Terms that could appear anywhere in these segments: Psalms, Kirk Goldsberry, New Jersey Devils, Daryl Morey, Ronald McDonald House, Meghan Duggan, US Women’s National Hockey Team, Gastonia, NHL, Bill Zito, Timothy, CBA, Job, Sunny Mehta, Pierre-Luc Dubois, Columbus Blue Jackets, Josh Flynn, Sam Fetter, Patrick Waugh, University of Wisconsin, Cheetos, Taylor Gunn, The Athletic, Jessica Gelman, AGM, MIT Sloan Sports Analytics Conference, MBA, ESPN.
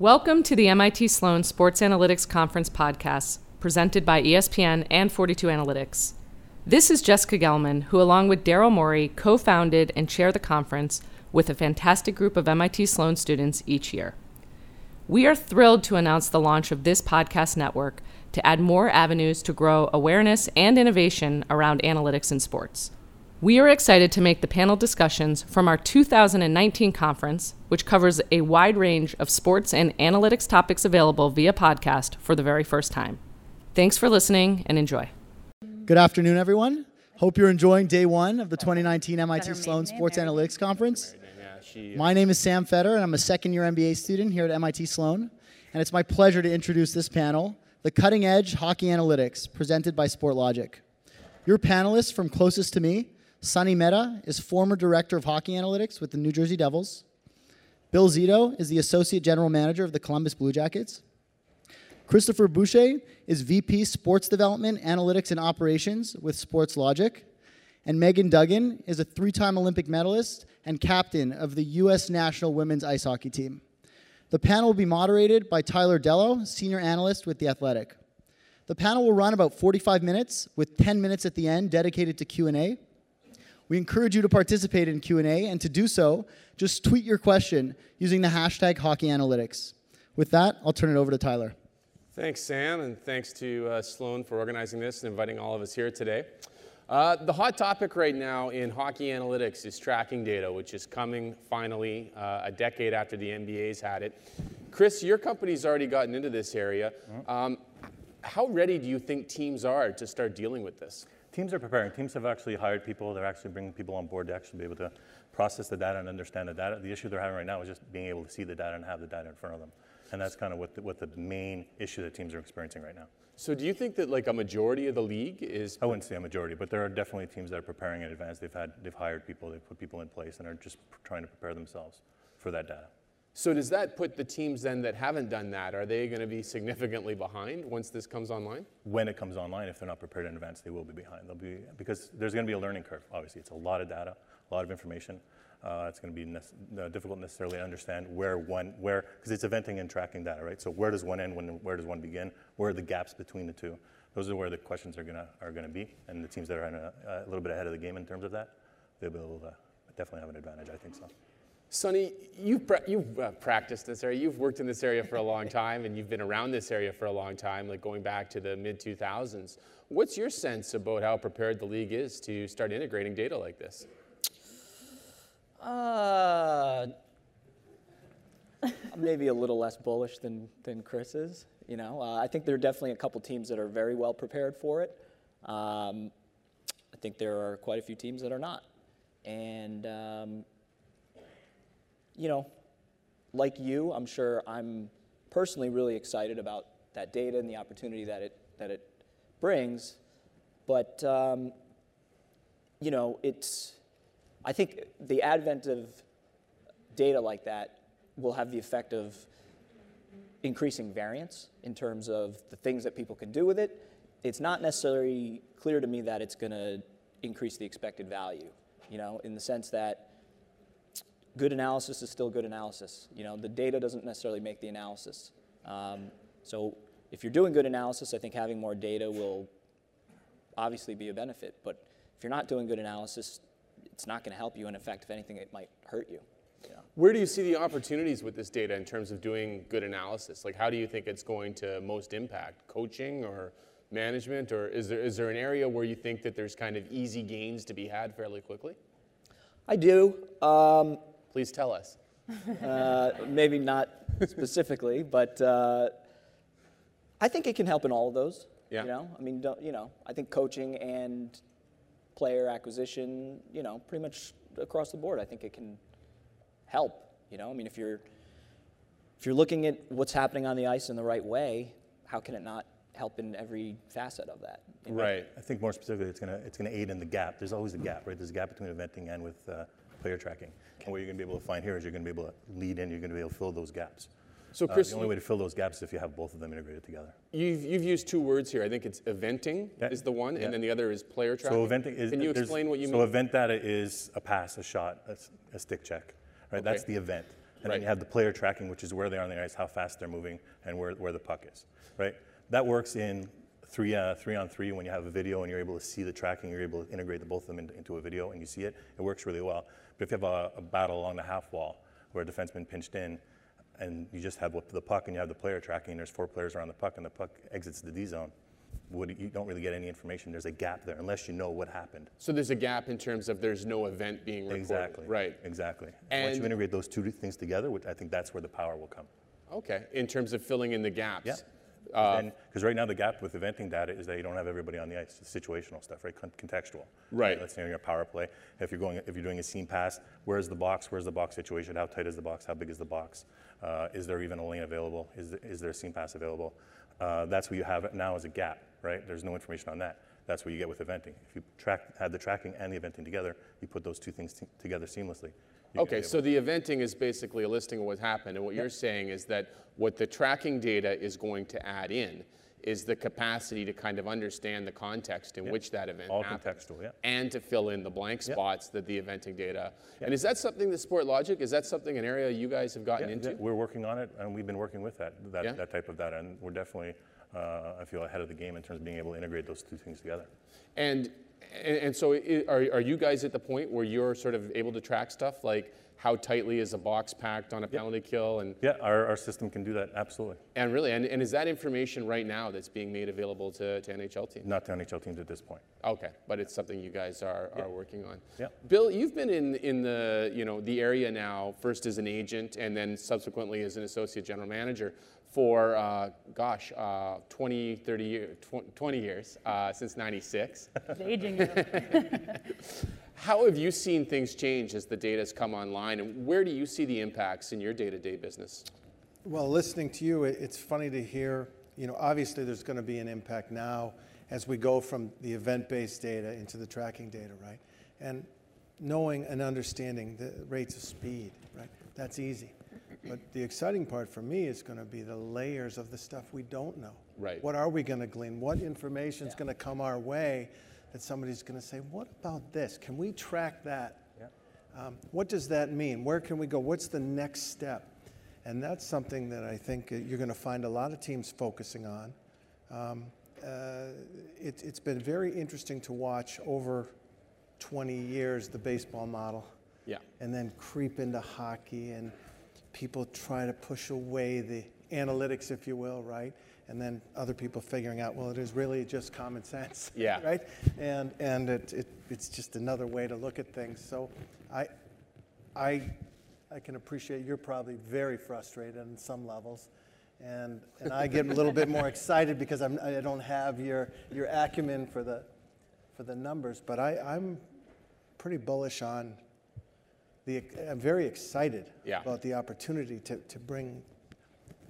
Welcome to the MIT Sloan Sports Analytics Conference podcast, presented by ESPN and 42 Analytics. This is Jessica Gelman, who along with Daryl Morey co-founded and chair the conference with a fantastic group of MIT Sloan students each year. We are thrilled to announce the launch of this podcast network to add more avenues to grow awareness and innovation around analytics in sports. We are excited to make the panel discussions from our 2019 conference, which covers a wide range of sports and analytics topics available via podcast for the very first time. Thanks for listening and enjoy. Good afternoon, everyone. Hope you're enjoying day one of the 2019 MIT Sloan Sports Analytics Conference. My name is Sam Fetter, and I'm a second-year MBA student here at MIT Sloan, and it's my pleasure to introduce this panel, The Cutting Edge Hockey Analytics, presented by Sportlogiq. Your panelists from closest to me, Sunny Mehta is former director of hockey analytics with the New Jersey Devils. Bill Zito is the associate general manager of the Columbus Blue Jackets. Christopher Boucher is VP Sports Development, Analytics, and Operations with Sportlogiq. And Meghan Duggan is a three-time Olympic medalist and captain of the U.S. national women's ice hockey team. The panel will be moderated by Tyler Dellow, senior analyst with The Athletic. The panel will run about 45 minutes, with 10 minutes at the end dedicated to Q&A. We encourage you to participate in Q&A, and to do so, just tweet your question using the hashtag HockeyAnalytics. With that, I'll turn it over to Tyler. Thanks, Sam, and thanks to Sloan for organizing this and inviting all of us here today. The hot topic right now in hockey analytics is tracking data, which is coming finally a decade after the NBA's had it. Chris, your company's already gotten into this area. How ready do you think teams are to start dealing with this? Teams are preparing. Teams have actually hired people. They're actually bringing people on board to actually be able to process the data and understand the data. The issue they're having right now is just being able to see the data and have the data in front of them. And that's kind of what the main issue that teams are experiencing right now. So do you think that like a majority of the league is... I wouldn't say a majority, but there are definitely teams that are preparing in advance. They've hired people, they've put people in place, and are just trying to prepare themselves for that data. So does that put the teams then that haven't done that, are they going to be significantly behind once this comes online? When it comes online, if they're not prepared in advance, they will be behind. They'll be, because there's going to be a learning curve, obviously. It's a lot of data, a lot of information. It's going to be difficult necessarily to understand where, because it's eventing and tracking data, right? So where does one end, where does one begin? Where are the gaps between the two? Those are where the questions are going to be, and the teams that are a little bit ahead of the game in terms of that, they'll be able to definitely have an advantage, I think so. Sunny, you've practiced this area. You've worked in this area for a long time, and you've been around this area for a long time, like going back to the mid-2000s. What's your sense about how prepared the league is to start integrating data like this? Maybe a little less bullish than Chris is. You know, I think there are definitely a couple teams that are very well prepared for it. I think there are quite a few teams that are not, and you know, like you, I'm sure I'm personally really excited about that data and the opportunity that it brings. But you know, it's. I think the advent of data like that will have the effect of increasing variance in terms of the things that people can do with it. It's not necessarily clear to me that it's going to increase the expected value, you know, in the sense that good analysis is still good analysis. You know, the data doesn't necessarily make the analysis. So if you're doing good analysis, I think having more data will obviously be a benefit. But if you're not doing good analysis, it's not going to help you, and in fact, if anything, it might hurt you. Yeah. Where do you see the opportunities with this data in terms of doing good analysis? Like, how do you think it's going to most impact? Coaching or management, or is there an area where you think that there's kind of easy gains to be had fairly quickly? I do. Please tell us. Maybe not specifically, but I think it can help in all of those. Yeah. You know, I mean, I think coaching and player acquisition, you know, pretty much across the board, I think it can help. You know, I mean, if you're looking at what's happening on the ice in the right way, how can it not help in every facet of that? You know? Right. I think more specifically, it's gonna aid in the gap. There's always a gap, right? There's a gap between eventing and with player tracking. Okay. And what you're gonna be able to find here is you're gonna be able to lead in. You're gonna be able to fill those gaps. So, Chris, the only way to fill those gaps is if you have both of them integrated together. You've used two words here. I think it's eventing is the one, and then the other is player tracking. So eventing is. Can you explain what you mean? So event data is a pass, a shot, a stick check, right? Okay. That's the event. And then you have the player tracking, which is where they are on the ice, how fast they're moving, and where the puck is, right? That works in three on three when you have a video and you're able to see the tracking, you're able to integrate the both of them into a video and you see it. It works really well. But if you have a battle along the half wall where a defenseman pinched in and you just have the puck and you have the player tracking, there's four players around the puck and the puck exits the D zone, you don't really get any information. There's a gap there unless you know what happened. So there's a gap in terms of there's no event being recorded. Exactly. Right. Exactly. And once you integrate those two things together, which I think that's where the power will come. Okay. In terms of filling in the gaps. Yeah. Because right now the gap with eventing data is that you don't have everybody on the ice. It's situational stuff, right? Contextual. Right. Let's say you're in a power play. If you're doing a seam pass, where's the box? Where's the box situation? How tight is the box? How big is the box? Is there even a lane available? Is there a seam pass available? That's what you have now is a gap, right? There's no information on that. That's what you get with eventing. If you have the tracking and the eventing together, you put those two things together seamlessly. Okay, so the eventing is basically a listing of what happened, and what you're saying is that what the tracking data is going to add in is the capacity to kind of understand the context in which that event happened. All contextual, and to fill in the blank spots that the eventing data. And is that something that Sportlogiq, is that something, an area you guys have gotten into? We're working on it, and we've been working with that type of data, and we're definitely, I feel, ahead of the game in terms of being able to integrate those two things together. And so are you guys at the point where you're sort of able to track stuff like how tightly is a box packed on a penalty kill? And our system can do that, absolutely. And really, and is that information right now that's being made available to NHL teams? Not to NHL teams at this point. Okay, but it's something you guys are working on. Yeah. Bill, you've been in the, you know, the area now, first as an agent and then subsequently as an associate general manager for, 20 years, since 96. It's aging. How have you seen things change as the data's come online, and where do you see the impacts in your day-to-day business? Well, listening to you, it's funny to hear, you know, obviously there's going to be an impact now as we go from the event-based data into the tracking data, right? And knowing and understanding the rates of speed, right? That's easy. But the exciting part for me is going to be the layers of the stuff we don't know. Right. What are we going to glean? What information is going to come our way that somebody's going to say, what about this? Can we track that? Yeah. What does that mean? Where can we go? What's the next step? And that's something that I think you're going to find a lot of teams focusing on. It's been very interesting to watch over 20 years, the baseball model. Yeah. And then creep into hockey and people try to push away the analytics, if you will, right? And then other people figuring out, well, it is really just common sense, right? And it's just another way to look at things. So I can appreciate you're probably very frustrated on some levels, and I get a little bit more excited because I don't have your acumen for the numbers, but I'm pretty bullish on. I'm very excited about the opportunity to bring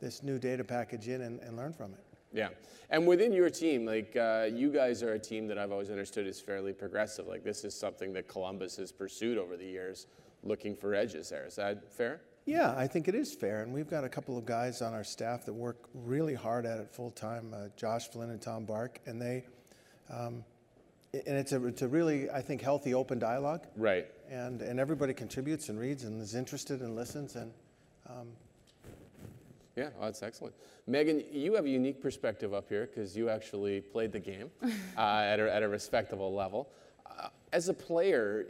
this new data package in and learn from it. Yeah, and within your team, like you guys are a team that I've always understood is fairly progressive. Like this is something that Columbus has pursued over the years, looking for edges there. Is that fair? Yeah, I think it is fair. And we've got a couple of guys on our staff that work really hard at it full time, Josh Flynn and Tom Bark, and they, and it's a really, I think, healthy open dialogue. Right. And everybody contributes and reads and is interested and listens and. Yeah, well, that's excellent. Meghan, you have a unique perspective up here because you actually played the game at a respectable level. As a player,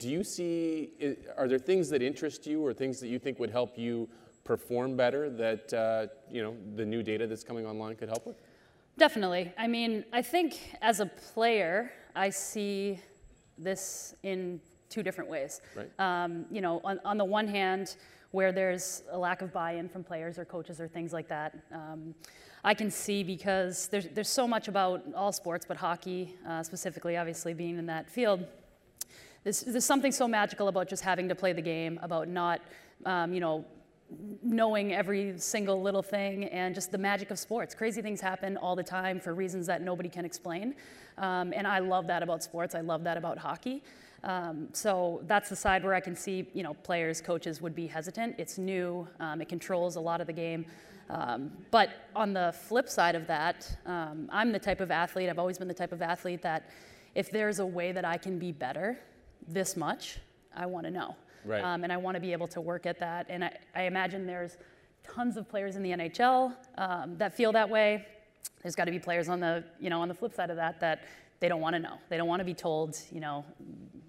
do you see? Are there things that interest you or things that you think would help you perform better that you know the new data that's coming online could help with? Definitely. I mean, I think as a player, I see this in two different ways. Right. You know, on the one hand, where there's a lack of buy-in from players or coaches or things like that, I can see because there's so much about all sports, but hockey specifically, obviously being in that field, there's something so magical about just having to play the game, about not, you know, knowing every single little thing and just the magic of sports. Crazy things happen all the time for reasons that nobody can explain. And I love that about sports. I love that about hockey. So that's the side where I can see, you know, players, coaches would be hesitant. It's new. It controls a lot of the game. But on the flip side of that, I'm the type of athlete, I've always been the type of athlete that if there's a way that I can be better this much, I want to know. Right. And I want to be able to work at that. And I imagine there's tons of players in the NHL that feel that way. There's got to be players on the, you know, on the flip side of that, that they don't want to know. They don't want to be told, you know,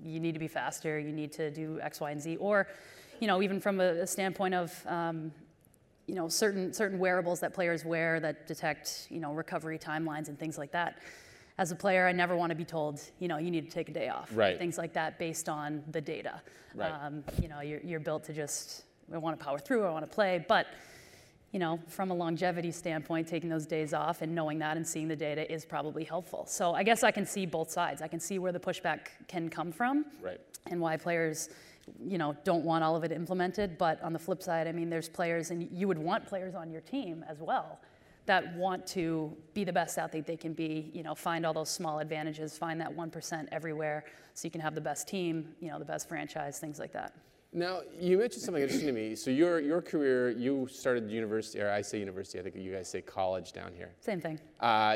you need to be faster, you need to do X, Y, and Z. Or, you know, even from a standpoint of, you know, certain wearables that players wear that detect, you know, recovery timelines and things like that. As a player, I never want to be told, you know, you need to take a day off. Right. Things like that based on the data. Right. You know, you're built to just, I want to power through, I want to play. But, you know, from a longevity standpoint, taking those days off and knowing that and seeing the data is probably helpful. So I guess I can see both sides. I can see where the pushback can come from, right, and why players, you know, don't want all of it implemented. But on the flip side, I mean, there's players, and you would want players on your team as well, that want to be the best athlete they can be, you know, find all those small advantages, find that 1% everywhere so you can have the best team, you know, the best franchise, things like that. Now, you mentioned something interesting to me. So your career, you started university, or I say university, I think you guys say college down here. Same thing.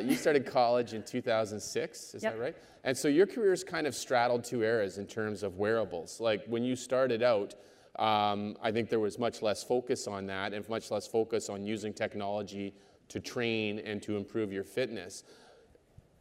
You started college in 2006, is yep. that right? And so your career's kind of straddled two eras in terms of wearables. Like when you started out, I think there was much less focus on that and much less focus on using technology to train and to improve your fitness.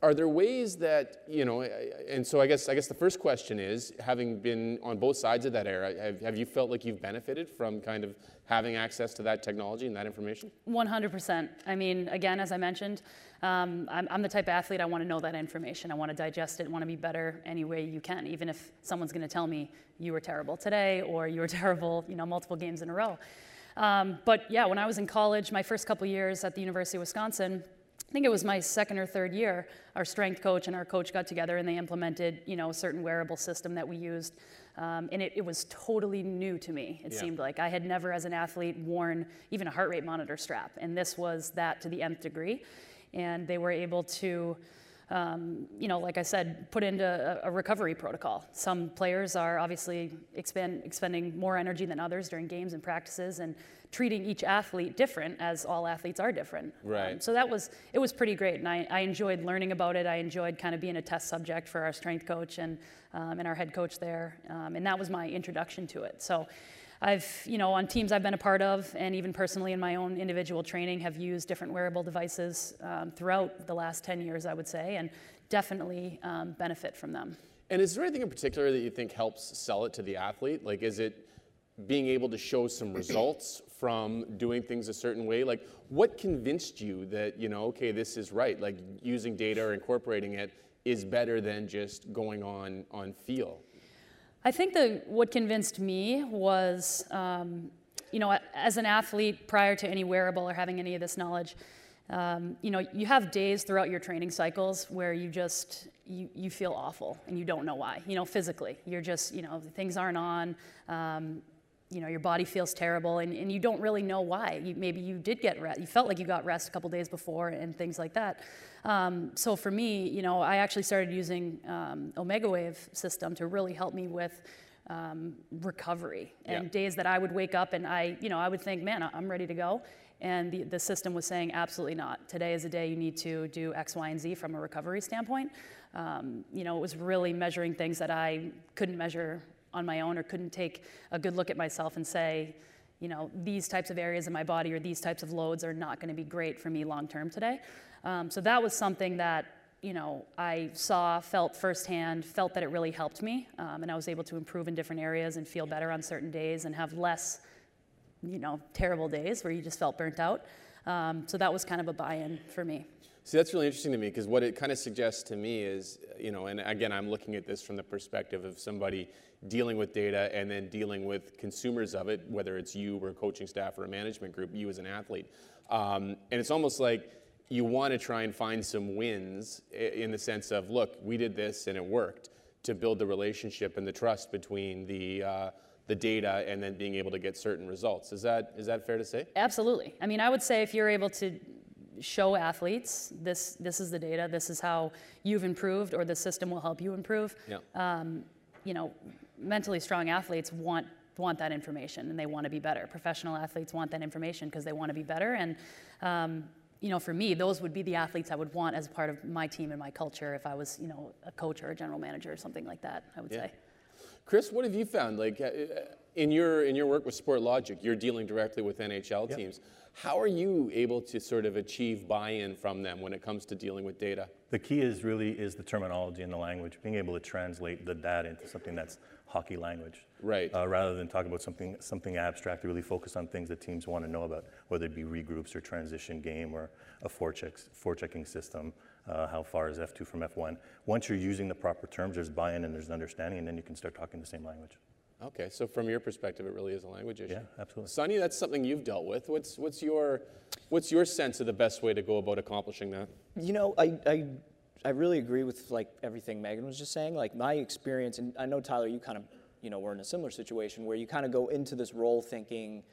Are there ways that, you know, and so I guess the first question is, having been on both sides of that era, have you felt like you've benefited from kind of having access to that technology and that information? 100%. I mean, again, as I mentioned, I'm the type of athlete, I want to know that information. I want to digest it, want to be better any way you can, even if someone's going to tell me you were terrible today or you were terrible, you know, multiple games in a row. But yeah, when I was in college, my first couple years at the University of Wisconsin, I think it was my second or third year, our strength coach and our coach got together and they implemented, you know, a certain wearable system that we used. And it was totally new to me, it seemed like. I had never as an athlete worn even a heart rate monitor strap. And this was that to the nth degree. And they were able to, you know, like I said, put into a recovery protocol. Some players are obviously expending more energy than others during games and practices, and treating each athlete different, as all athletes are different. Right. So that was, it was pretty great, and I enjoyed learning about it. I enjoyed kind of being a test subject for our strength coach and our head coach there, and that was my introduction to it. So I've, you know, on teams I've been a part of, and even personally in my own individual training, have used different wearable devices throughout the last 10 years, I would say, and definitely benefit from them. And is there anything in particular that you think helps sell it to the athlete? Like, is it being able to show some results from doing things a certain way? Like, what convinced you that, you know, okay, this is right, like using data or incorporating it is better than just going on feel? I think what convinced me was, you know, as an athlete, prior to any wearable or having any of this knowledge, you know, you have days throughout your training cycles where you just, you feel awful and you don't know why, you know, physically. You're just, you know, things aren't on. You know, your body feels terrible, and you don't really know why. Maybe you did get rest. You felt like you got rest a couple days before and things like that. So for me, you know, I actually started using Omega Wave system to really help me with recovery. And days that I would wake up and you know, I would think, man, I'm ready to go. And the system was saying, absolutely not. Today is a day you need to do X, Y, and Z from a recovery standpoint. You know, it was really measuring things that I couldn't measure on my own, or couldn't take a good look at myself and say, you know, these types of areas in my body or these types of loads are not going to be great for me long term today. So that was something that, you know, I saw, felt firsthand, felt that it really helped me, and I was able to improve in different areas and feel better on certain days and have less, you know, terrible days where you just felt burnt out. So that was kind of a buy-in for me. See, that's really interesting to me, because what it kind of suggests to me is, you know, and again, I'm looking at this from the perspective of somebody dealing with data and then dealing with consumers of it, whether it's you or coaching staff or a management group, you as an athlete. And it's almost like you want to try and find some wins in the sense of, look, we did this and it worked, to build the relationship and the trust between the data and then being able to get certain results. Is that fair to say? Absolutely. I mean, I would say if you're able to show athletes, this is the data, this is how you've improved, or the system will help you improve. Yeah. You know, mentally strong athletes want that information, and they want to be better. Professional athletes want that information because they want to be better. And you know, for me, those would be the athletes I would want as part of my team and my culture if I was, you know, a coach or a general manager or something like that, I would say. Chris, what have you found? Like, In your work with Sportlogiq, you're dealing directly with NHL teams. How are you able to sort of achieve buy-in from them when it comes to dealing with data? The key is really is the terminology and the language, being able to translate the data into something that's hockey language, right? Rather than talk about something abstract, to really focus on things that teams want to know about, whether it be regroups or transition game or a forechecking system. How far is F2 from F1? Once you're using the proper terms, there's buy-in and there's an understanding, and then you can start talking the same language. Okay, so from your perspective, it really is a language issue. Yeah, absolutely. Sunny, that's something you've dealt with. What's your sense of the best way to go about accomplishing that? You know, I really agree with like everything Meghan was just saying. Like my experience, and I know Tyler, you kind of, you know, we're in a similar situation where you kind of go into this role thinking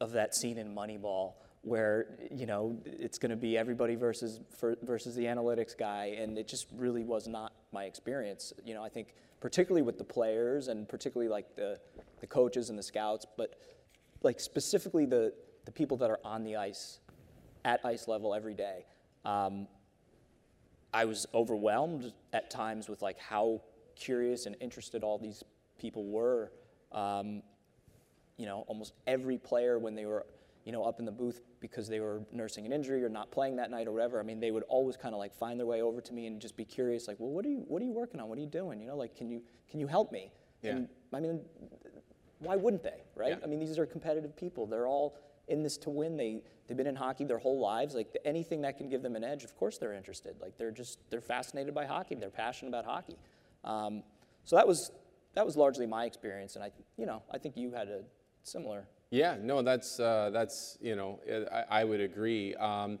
of that scene in Moneyball where, you know, it's going to be everybody versus the analytics guy, and it just really was not my experience. You know, I think particularly with the players and particularly like the coaches and the scouts, but like specifically the people that are on the ice at ice level every day. I was overwhelmed at times with like how curious and interested all these people were. You know, almost every player when they were, you know, up in the booth because they were nursing an injury or not playing that night or whatever. I mean, they would always kind of like find their way over to me and just be curious, like, well, what are you working on? What are you doing? You know, like, can you help me? Yeah. And I mean, why wouldn't they, right? Yeah. I mean, these are competitive people. They're all in this to win. They've been in hockey their whole lives. Like anything that can give them an edge, of course they're interested. Like they're fascinated by hockey. They're passionate about hockey. So that was largely my experience, and I think you had a similar. Yeah, no, that's you know, I would agree. I'm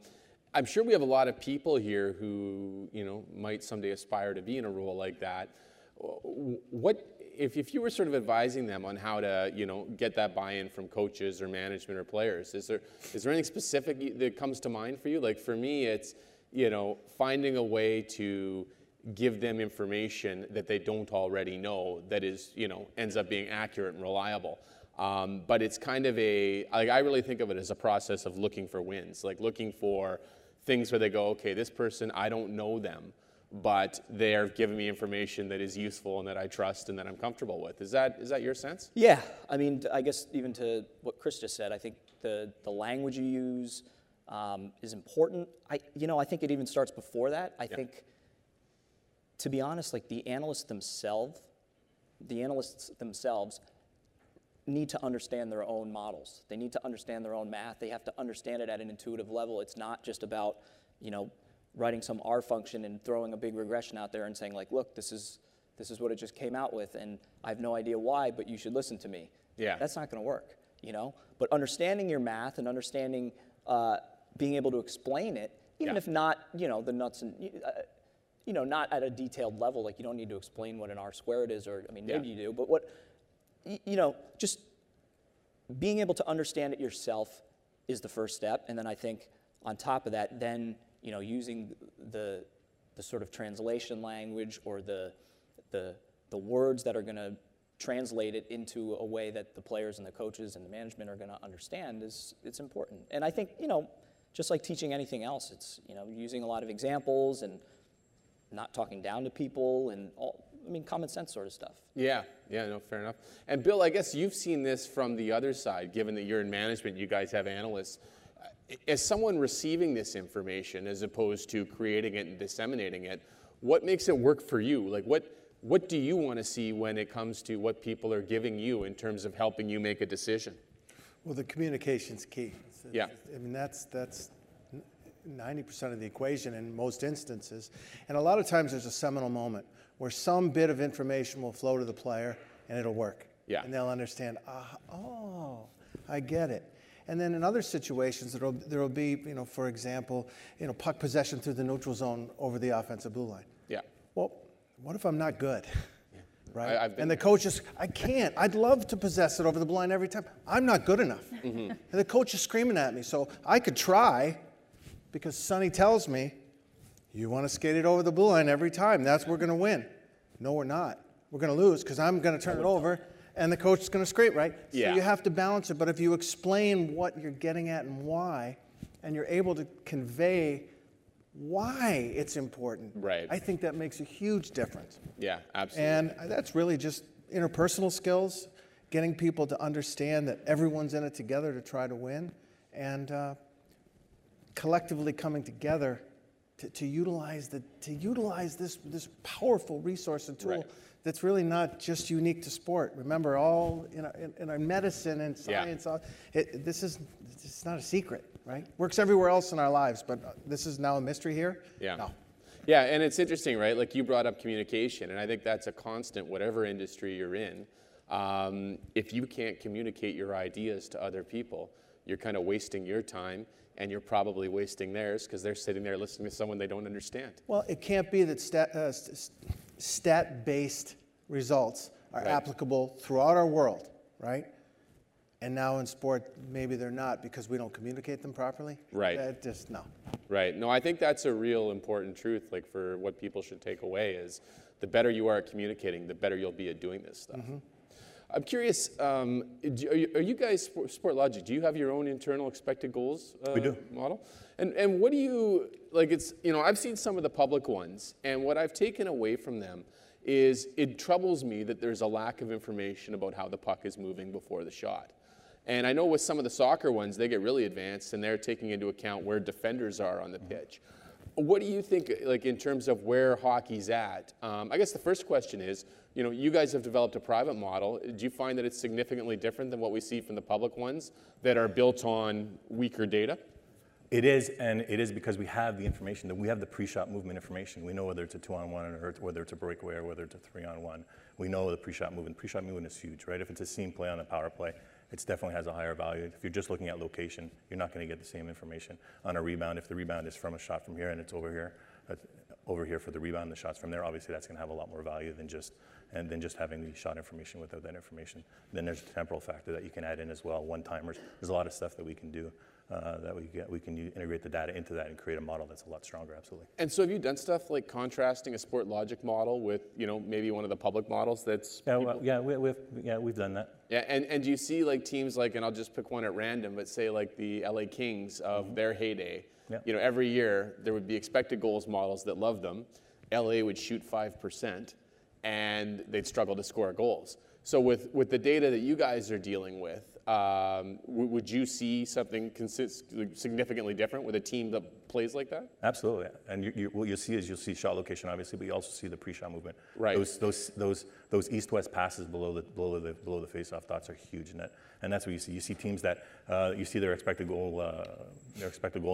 sure we have a lot of people here who, you know, might someday aspire to be in a role like that. What if you were sort of advising them on how to, you know, get that buy-in from coaches or management or players? Is there anything specific that comes to mind for you? Like for me, it's, you know, finding a way to give them information that they don't already know that is, you know, ends up being accurate and reliable. But it's kind of I really think of it as a process of looking for wins, like looking for things where they go, okay, this person, I don't know them, but they're giving me information that is useful and that I trust and that I'm comfortable with. Is that your sense? Yeah. I mean, I guess even to what Chris just said, I think the language you use is important. I think it even starts before that. I think, to be honest, like the analysts themselves need to understand their own models. They need to understand their own math. They have to understand it at an intuitive level. It's not just about, you know, writing some R function and throwing a big regression out there and saying like, look, this is what it just came out with, and I have no idea why, but you should listen to me. Yeah, that's not going to work, you know. But understanding your math and understanding, being able to explain it, even if not, you know, the nuts and you know, not at a detailed level. Like you don't need to explain what an R squared is, or I mean, maybe you do, but what, you know, just being able to understand it yourself is the first step. And then I think on top of that, then, you know, using the sort of translation language or the words that are going to translate it into a way that the players and the coaches and the management are going to understand it's important. And I think, you know, just like teaching anything else, it's, you know, using a lot of examples and not talking down to people and all, I mean, common sense sort of stuff. Yeah, no, fair enough. And Bill, I guess you've seen this from the other side, given that you're in management, you guys have analysts. As someone receiving this information, as opposed to creating it and disseminating it, what makes it work for you? Like what do you want to see when it comes to what people are giving you in terms of helping you make a decision? Well, the communication's key. Yeah. I mean, that's 90% of the equation in most instances. And a lot of times there's a seminal moment where some bit of information will flow to the player and it'll work. Yeah. And they'll understand, oh, I get it. And then in other situations, there'll be, you know, for example, you know, puck possession through the neutral zone over the offensive blue line. Yeah. Well, what if I'm not good? Yeah. Right? And the coach is, I can't. I'd love to possess it over the blue line every time. I'm not good enough. Mm-hmm. And the coach is screaming at me, so I could try. Because Sonny tells me, you want to skate it over the blue line every time. That's we're going to win. No, we're not. We're going to lose because I'm going to turn it over, and the coach is going to skate, right? Yeah. So you have to balance it. But if you explain what you're getting at and why, and you're able to convey why it's important, right, I think that makes a huge difference. Yeah, absolutely. And that's really just interpersonal skills. getting people to understand that everyone's in it together to try to win, and collectively coming together to utilize this powerful resource and tool, right, that's really not just unique to sport. Remember, all in our medicine and science, yeah, it's not a secret, right? Works everywhere else in our lives, but this is now a mystery here. Yeah. No. Yeah, and it's interesting, right? Like, you brought up communication, and I think that's a constant, whatever industry you're in. If you can't communicate your ideas to other people, you're kind of wasting your time, and you're probably wasting theirs, because they're sitting there listening to someone they don't understand. Well, it can't be that stat-based results are, right, applicable throughout our world, right? And now in sport, maybe they're not, because we don't communicate them properly. Right. Just, no. Right. No, I think that's a real important truth, like, for what people should take away is, the better you are at communicating, the better you'll be at doing this stuff. Mm-hmm. I'm curious, are you guys, Sportlogiq, do you have your own internal expected goals model? And what do you, like, it's, you know, I've seen some of the public ones, and what I've taken away from them is it troubles me that there's a lack of information about how the puck is moving before the shot. And I know with some of the soccer ones, they get really advanced, and they're taking into account where defenders are on the pitch. What do you think, like, in terms of where hockey's at? I guess the first question is, you know, you guys have developed a private model. Do you find that it's significantly different than what we see from the public ones that are built on weaker data? It is, and it is because we have the information, that we have the pre-shot movement information. We know whether it's a 2-on-1, or whether it's a breakaway, or whether it's a 3-on-1. We know the pre-shot movement. Pre-shot movement is huge, right? If it's a seam play on a power play, it definitely has a higher value. If you're just looking at location, you're not going to get the same information on a rebound. If the rebound is from a shot from here and it's over here for the rebound, the shot's from there, obviously that's going to have a lot more value than just having the shot information without that information. Then there's a temporal factor that you can add in as well, one-timers. There's a lot of stuff that we can do that we can integrate the data into that and create a model that's a lot stronger, absolutely. And so have you done stuff like contrasting a Sportlogiq model with, you know, maybe one of the public models that's... Yeah, well, yeah, we've done that. Yeah, and do you see, like, teams like, and I'll just pick one at random, but say like the LA Kings of their heyday, yeah, you know, every year there would be expected goals models that loved them. LA would shoot 5%, and they'd struggle to score goals. So with the data that you guys are dealing with, would you see something significantly different with a team that plays like that? Absolutely, and what you'll see is you'll see shot location, obviously, but you also see the pre-shot movement. Right. Those east-west passes below the face-off dots are huge, and that's what you see. You see teams that you see their expected goal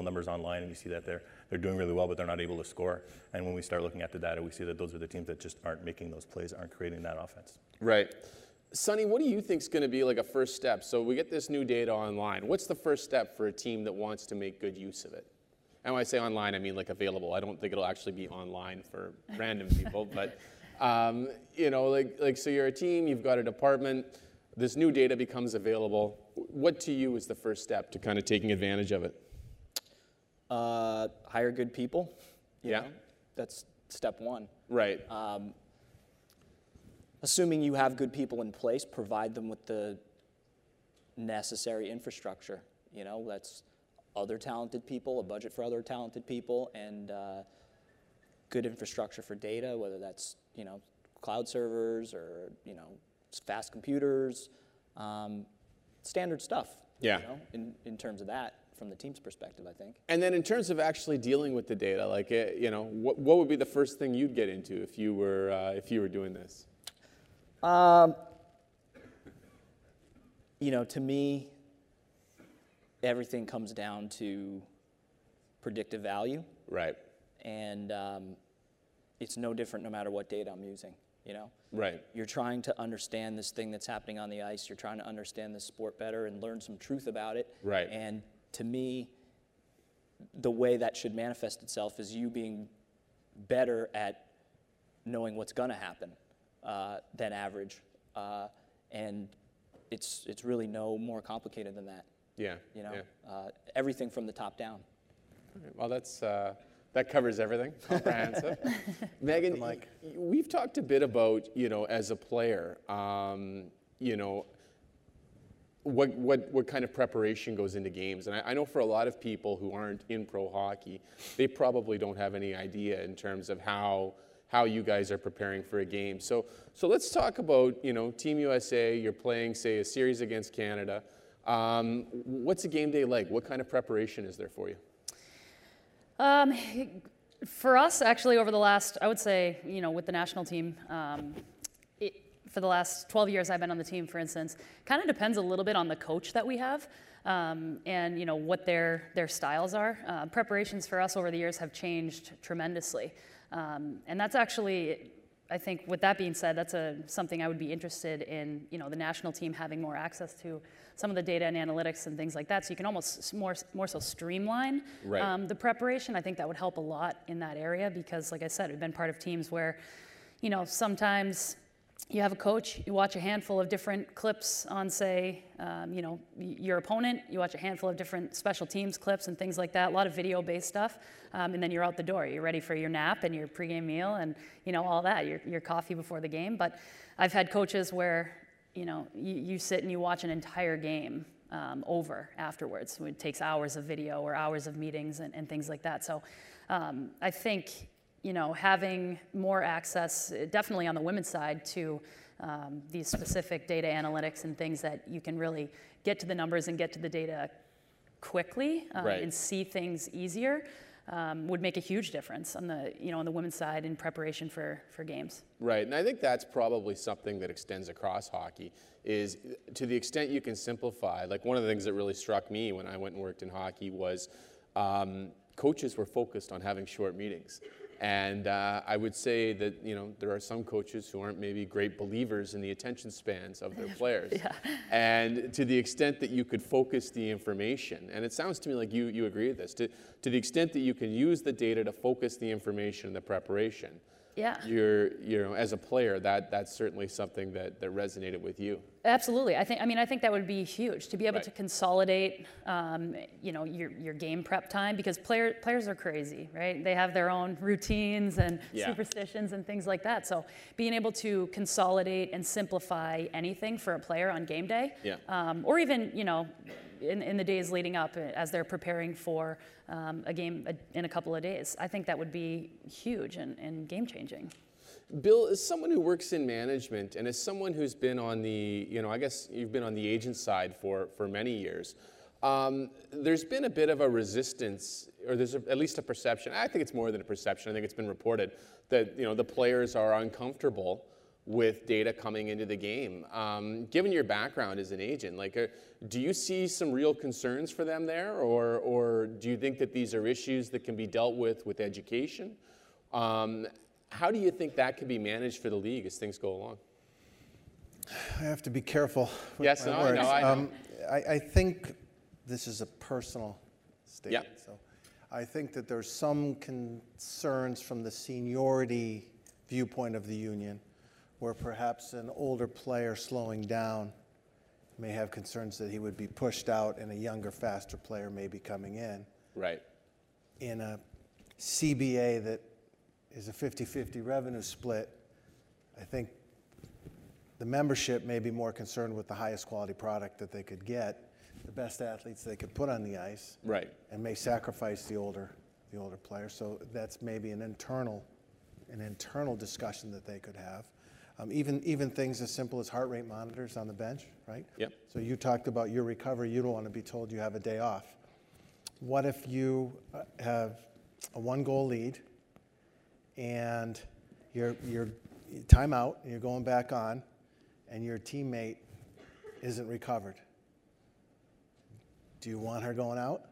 numbers online, and you see that they're doing really well, but they're not able to score. And when we start looking at the data, we see that those are the teams that just aren't making those plays, aren't creating that offense. Right. Sunny, what do you think is going to be like a first step? So we get this new data online. What's the first step for a team that wants to make good use of it? And when I say online, I mean like available. I don't think it'll actually be online for random people. But, you know, like so you're a team, you've got a department, this new data becomes available. What to you is the first step to kind of taking advantage of it? Hire good people. You know? That's step one. Right. Assuming you have good people in place, provide them with the necessary infrastructure. You know, that's other talented people, a budget for other talented people, and good infrastructure for data, whether that's, you know, cloud servers or, you know, fast computers, standard stuff. Yeah. You know, in terms of that, from the team's perspective, I think. And then in terms of actually dealing with the data, like, you know, what would be the first thing you'd get into if you were doing this? You know, to me, everything comes down to predictive value. Right. And it's no different no matter what data I'm using, you know? Right. You're trying to understand this thing that's happening on the ice. You're trying to understand this sport better and learn some truth about it. Right. And to me, the way that should manifest itself is you being better at knowing what's going to happen than average, and it's really no more complicated than that. Yeah, you know, yeah. Everything from the top down. All right, well, that covers everything. Comprehensive. Meghan, we've talked a bit about, you know, as a player, you know, what kind of preparation goes into games, and I know for a lot of people who aren't in pro hockey, they probably don't have any idea in terms of how how you guys are preparing for a game. So let's talk about, you know, Team USA. You're playing, say, a series against Canada. What's a game day like? What kind of preparation is there for you? For us, actually, over the last, I would say, you know, with the national team, for the last 12 years I've been on the team, for instance, kind of depends a little bit on the coach that we have, and, you know, what their styles are. Preparations for us over the years have changed tremendously. And that's actually, I think, with that being said, that's something I would be interested in, you know, the national team having more access to some of the data and analytics and things like that. So you can almost more so streamline right. The preparation. I think that would help a lot in that area because, like I said, we've been part of teams where, you know, sometimes you have a coach, you watch a handful of different clips on, say, you know, your opponent, you watch a handful of different special teams clips and things like that, a lot of video-based stuff, and then you're out the door. You're ready for your nap and your pregame meal and, you know, all that, your coffee before the game. But I've had coaches where, you know, you sit and you watch an entire game over afterwards. It takes hours of video or hours of meetings and things like that. So I think, you know, having more access, definitely on the women's side, to these specific data analytics and things that you can really get to the numbers and get to the data quickly right. and see things easier would make a huge difference on the, you know, on the women's side in preparation for games. Right, and I think that's probably something that extends across hockey is to the extent you can simplify. Like one of the things that really struck me when I went and worked in hockey was coaches were focused on having short meetings. And I would say that, you know, there are some coaches who aren't maybe great believers in the attention spans of their players. Yeah. And to the extent that you could focus the information, and it sounds to me like you agree with this, to the extent that you can use the data to focus the information and the preparation, yeah. You know, as a player, that's certainly something that resonated with you. Absolutely. I think that would be huge to be able right. to consolidate, you know, your game prep time, because players are crazy, right? They have their own routines and yeah. superstitions and things like that. So being able to consolidate and simplify anything for a player on game day, yeah. Or even, you know, in the days leading up as they're preparing for a game in a couple of days. I think that would be huge and game-changing. Bill, as someone who works in management and as someone who's been on the, you know, I guess you've been on the agent side for many years, there's been a bit of a resistance, or there's at least a perception, I think it's more than a perception, I think it's been reported, that, you know, the players are uncomfortable with data coming into the game. Given your background as an agent, like, do you see some real concerns for them there, or do you think that these are issues that can be dealt with education? How do you think that can be managed for the league as things go along? I have to be careful with yes, my words. I know. I think this is a personal statement. Yeah. So I think that there's some concerns from the seniority viewpoint of the union, where perhaps an older player slowing down may have concerns that he would be pushed out and a younger, faster player may be coming in. Right. In a CBA that is a 50-50 revenue split, I think the membership may be more concerned with the highest quality product that they could get, the best athletes they could put on the ice, right. and may sacrifice the older player. So that's maybe an internal discussion that they could have. Even things as simple as heart rate monitors on the bench, right? Yep. So you talked about your recovery. You don't want to be told you have a day off. What if you have a one-goal lead and you're timeout, and you're going back on, and your teammate isn't recovered? Do you want her going out?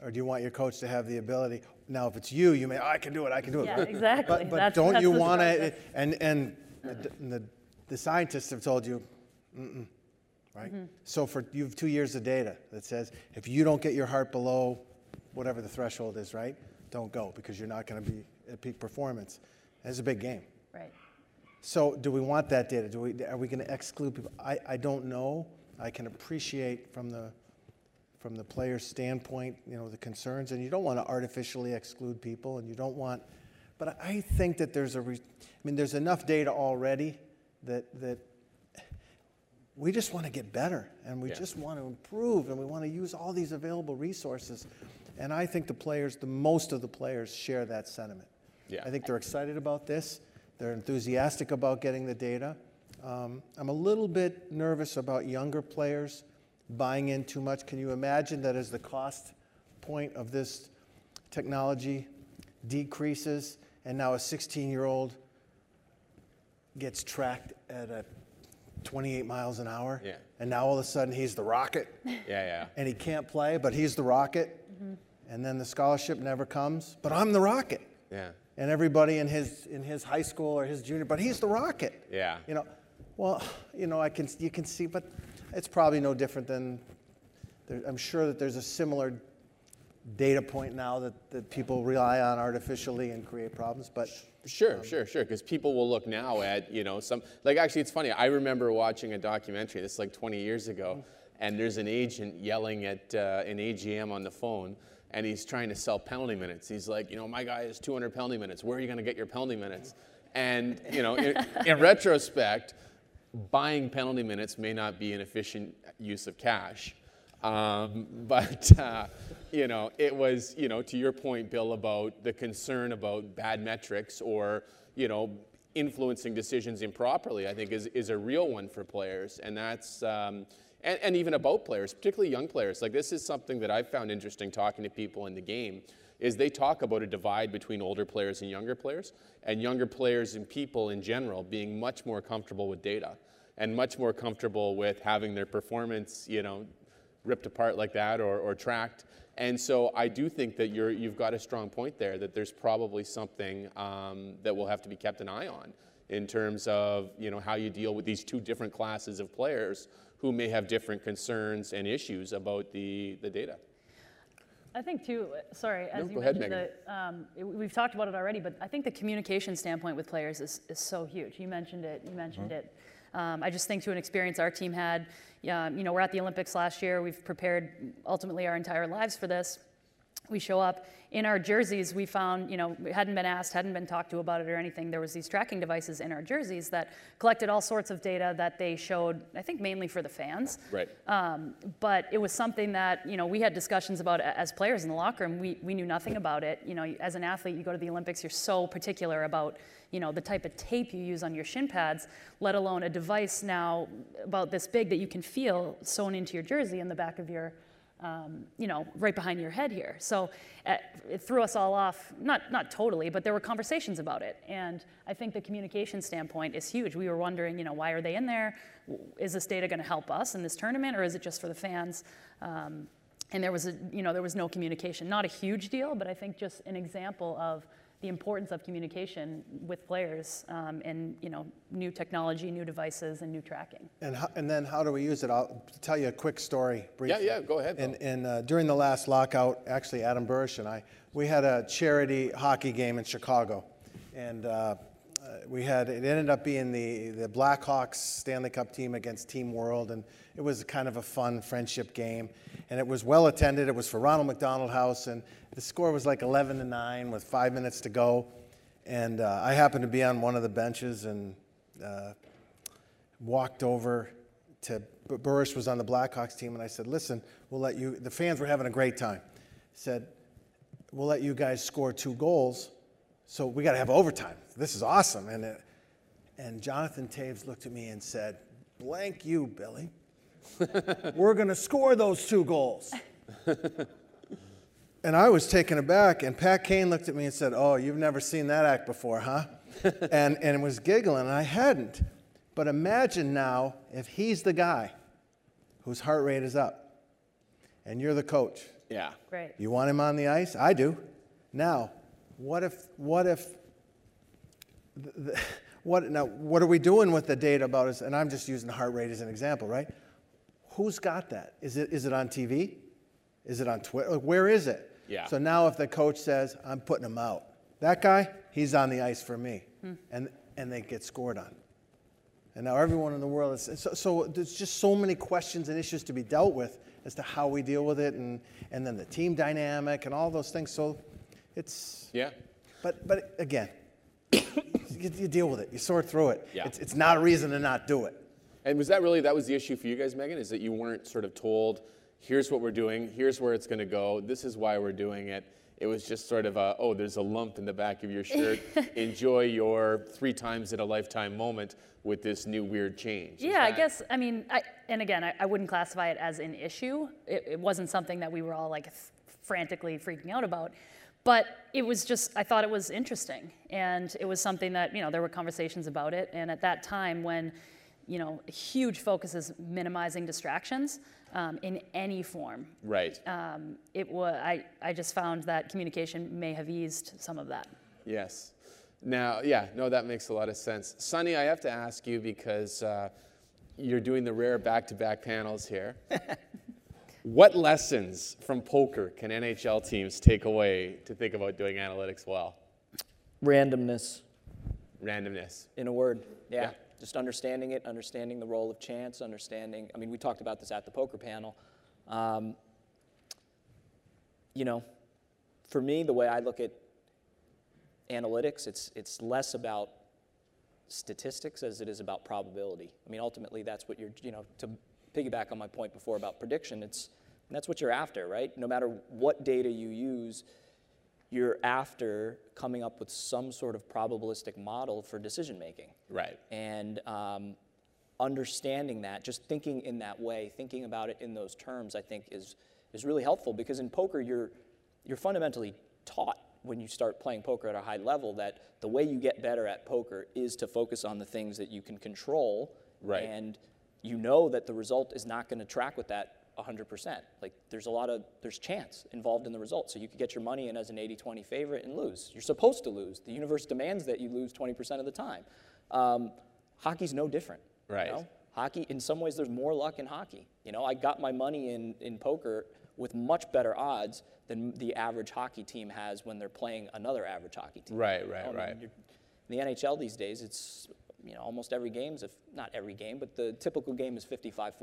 Or do you want your coach to have the ability? Now, if it's you may, oh, I can do it, I can do it. Yeah, exactly. But don't you want to, and the scientists have told you, right? Mm-hmm. So you have 2 years of data that says if you don't get your heart below whatever the threshold is, right, don't go because you're not going to be at peak performance. It's a big game. Right. So do we want that data? Are we going to exclude people? I don't know. I can appreciate from the player's standpoint, you know, the concerns, and you don't want to artificially exclude people, and you don't want. But I think that there's enough data already that we just want to get better, and we yeah. just want to improve, and we want to use all these available resources. And I think the most of the players share that sentiment. Yeah. I think they're excited about this. They're enthusiastic about getting the data. I'm a little bit nervous about younger players buying in too much. Can you imagine that as the cost point of this technology decreases, and now a 16-year-old gets tracked at a 28 miles an hour, yeah, and now all of a sudden he's the rocket, and he can't play, but he's the rocket, and then the scholarship never comes, but I'm the rocket, and everybody in his high school or his junior, but he's the rocket, you know, well, you know, you can see, but it's probably no different than, I'm sure that there's a similar data point now that people rely on artificially and create problems, but sure, because people will look now at, you know, some, like, actually it's funny, I remember watching a documentary, this is like 20 years ago, and there's an agent yelling at an AGM on the phone, and he's trying to sell penalty minutes. He's like, you know, my guy is 200 penalty minutes, where are you going to get your penalty minutes? And, you know, in retrospect, buying penalty minutes may not be an efficient use of cash. You know, it was, you know, to your point, Bill, about the concern about bad metrics or, you know, influencing decisions improperly, I think is a real one for players. And that's, and even about players, particularly young players. Like, this is something that I've found interesting talking to people in the game, is they talk about a divide between older players and younger players, and younger players and people in general being much more comfortable with data and much more comfortable with having their performance, you know, ripped apart like that or tracked. And so I do think that you've got a strong point there, that there's probably something that will have to be kept an eye on in terms of, you know, how you deal with these two different classes of players who may have different concerns and issues about the data. I think too, sorry, as you mentioned, we've talked about it already, but I think the communication standpoint with players is so huge. You mentioned it. I just think to an experience our team had, you know, we're at the Olympics last year. We've prepared ultimately our entire lives for this. We show up in our jerseys. We found, you know, we hadn't been asked, hadn't been talked to about it or anything. There was these tracking devices in our jerseys that collected all sorts of data that they showed, I think mainly for the fans. Right. But it was something that, you know, we had discussions about as players in the locker room. We knew nothing about it. You know, as an athlete, you go to the Olympics, you're so particular about, you know, the type of tape you use on your shin pads, let alone a device now about this big that you can feel sewn into your jersey in the back of your, you know, right behind your head here. So it threw us all off, not totally, but there were conversations about it. And I think the communication standpoint is huge. We were wondering, you know, why are they in there? Is this data going to help us in this tournament, or is it just for the fans? And there was there was no communication. Not a huge deal, but I think just an example of the importance of communication with players, and, you know, new technology, new devices, and new tracking. And then how do we use it? I'll tell you a quick story briefly. Yeah, go ahead. And during the last lockout, actually Adam Burish and I, we had a charity hockey game in Chicago. And it ended up being the Blackhawks Stanley Cup team against Team World, and it was kind of a fun friendship game. And it was well attended. It was for Ronald McDonald House, and the score was like 11-9 with 5 minutes to go. And I happened to be on one of the benches and walked over to Burish was on the Blackhawks team, and I said, "Listen, the fans were having a great time." I said, "We'll let you guys score 2 goals, so we got to have overtime. This is awesome." And Jonathan Taves looked at me and said, "Blank you, Billy. We're going to score those 2 goals." And I was taken aback, and Pat Kane looked at me and said, "Oh, you've never seen that act before, huh?" and was giggling, and I hadn't. But imagine now if he's the guy whose heart rate is up, and you're the coach. Yeah. Right. You want him on the ice? I do. Now, what are we doing with the data about us? And I'm just using heart rate as an example, right? Who's got that? Is it on TV? Is it on Twitter? Where is it? Yeah. So now if the coach says, "I'm putting him out," that guy, he's on the ice for me. And they get scored on. And now everyone in the world is, so there's just so many questions and issues to be dealt with as to how we deal with it, and then the team dynamic and all those things. So it's, yeah. But again, you deal with it. You sort through it. Yeah. It's not a reason to not do it. And was that really the issue for you guys, Meghan, is that you weren't sort of told here's what we're doing, here's where it's going to go, this is why we're doing it. It was just sort of a, oh, there's a lump in the back of your shirt. Enjoy your three-times-in-a-lifetime moment with this new weird change. Yeah, I guess, I mean, I wouldn't classify it as an issue. It wasn't something that we were all, like, frantically freaking out about. But it was just, I thought it was interesting. And it was something that, you know, there were conversations about it. And at that time when, you know, a huge focus is minimizing distractions in any form. Right. I just found that communication may have eased some of that. Yes. Now, yeah, no, that makes a lot of sense. Sunny, I have to ask you because you're doing the rare back-to-back panels here. What lessons from poker can NHL teams take away to think about doing analytics well? Randomness. Randomness. In a word, yeah. Just understanding it, understanding the role of chance, understanding, I mean, we talked about this at the poker panel. You know, for me, the way I look at analytics, it's less about statistics as it is about probability. I mean, ultimately, that's what you're, you know, to piggyback on my point before about prediction, that's what you're after, right? No matter what data you use, you're after coming up with some sort of probabilistic model for decision making. Right. And understanding that, just thinking in that way, thinking about it in those terms, I think is really helpful because in poker you're fundamentally taught when you start playing poker at a high level that the way you get better at poker is to focus on the things that you can control. Right. And you know that the result is not going to track with that 100%. Like there's chance involved in the result. So you could get your money in as an 80-20 favorite and lose. You're supposed to lose. The universe demands that you lose 20% of the time. Hockey's no different. Right. You know? Hockey, in some ways, there's more luck in hockey. You know, I got my money in poker with much better odds than the average hockey team has when they're playing another average hockey team. Right, right, right. I mean, in the NHL these days, it's, you know, almost every game's, if not every game, but the typical game is 55-45, right?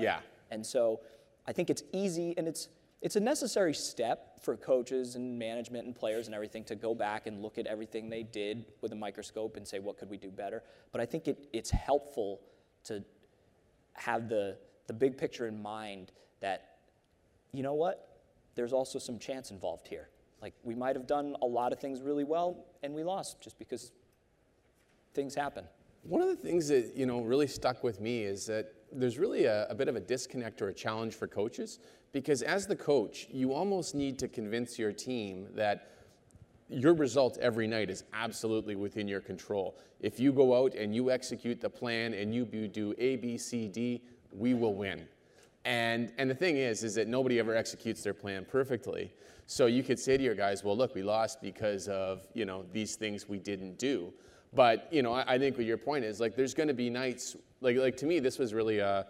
Yeah. And so I think it's easy and it's a necessary step for coaches and management and players and everything to go back and look at everything they did with a microscope and say, what could we do better? But I think it's helpful to have the big picture in mind that, you know what, there's also some chance involved here. Like we might have done a lot of things really well and we lost just because things happen. One of the things that, you know, really stuck with me is that there's really a bit of a disconnect or a challenge for coaches because as the coach, you almost need to convince your team that your result every night is absolutely within your control. If you go out and you execute the plan and you do A, B, C, D, we will win. And the thing is that nobody ever executes their plan perfectly. So you could say to your guys, well, look, we lost because of, you know, these things we didn't do. But, you know, I think what your point is, like, there's going to be nights, like to me, this was really a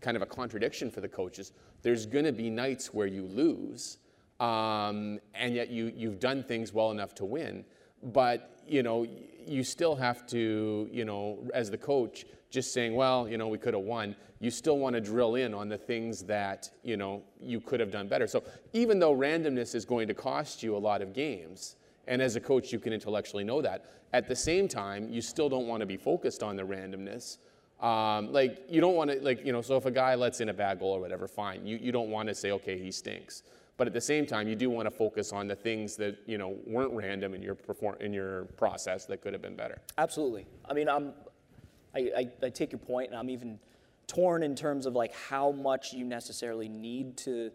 kind of a contradiction for the coaches. There's going to be nights where you lose, and yet you've done things well enough to win. But, you know, you still have to, you know, as the coach, just saying, well, you know, we could have won. You still want to drill in on the things that, you know, you could have done better. So even though randomness is going to cost you a lot of games, and as a coach, you can intellectually know that. At the same time, you still don't want to be focused on the randomness. Like, you don't want to, like, you know, so if a guy lets in a bad goal or whatever, fine. You don't want to say, okay, he stinks. But at the same time, you do want to focus on the things that, you know, weren't random in your process that could have been better. Absolutely. I mean, I take your point, and I'm even torn in terms of, like, how much you necessarily need to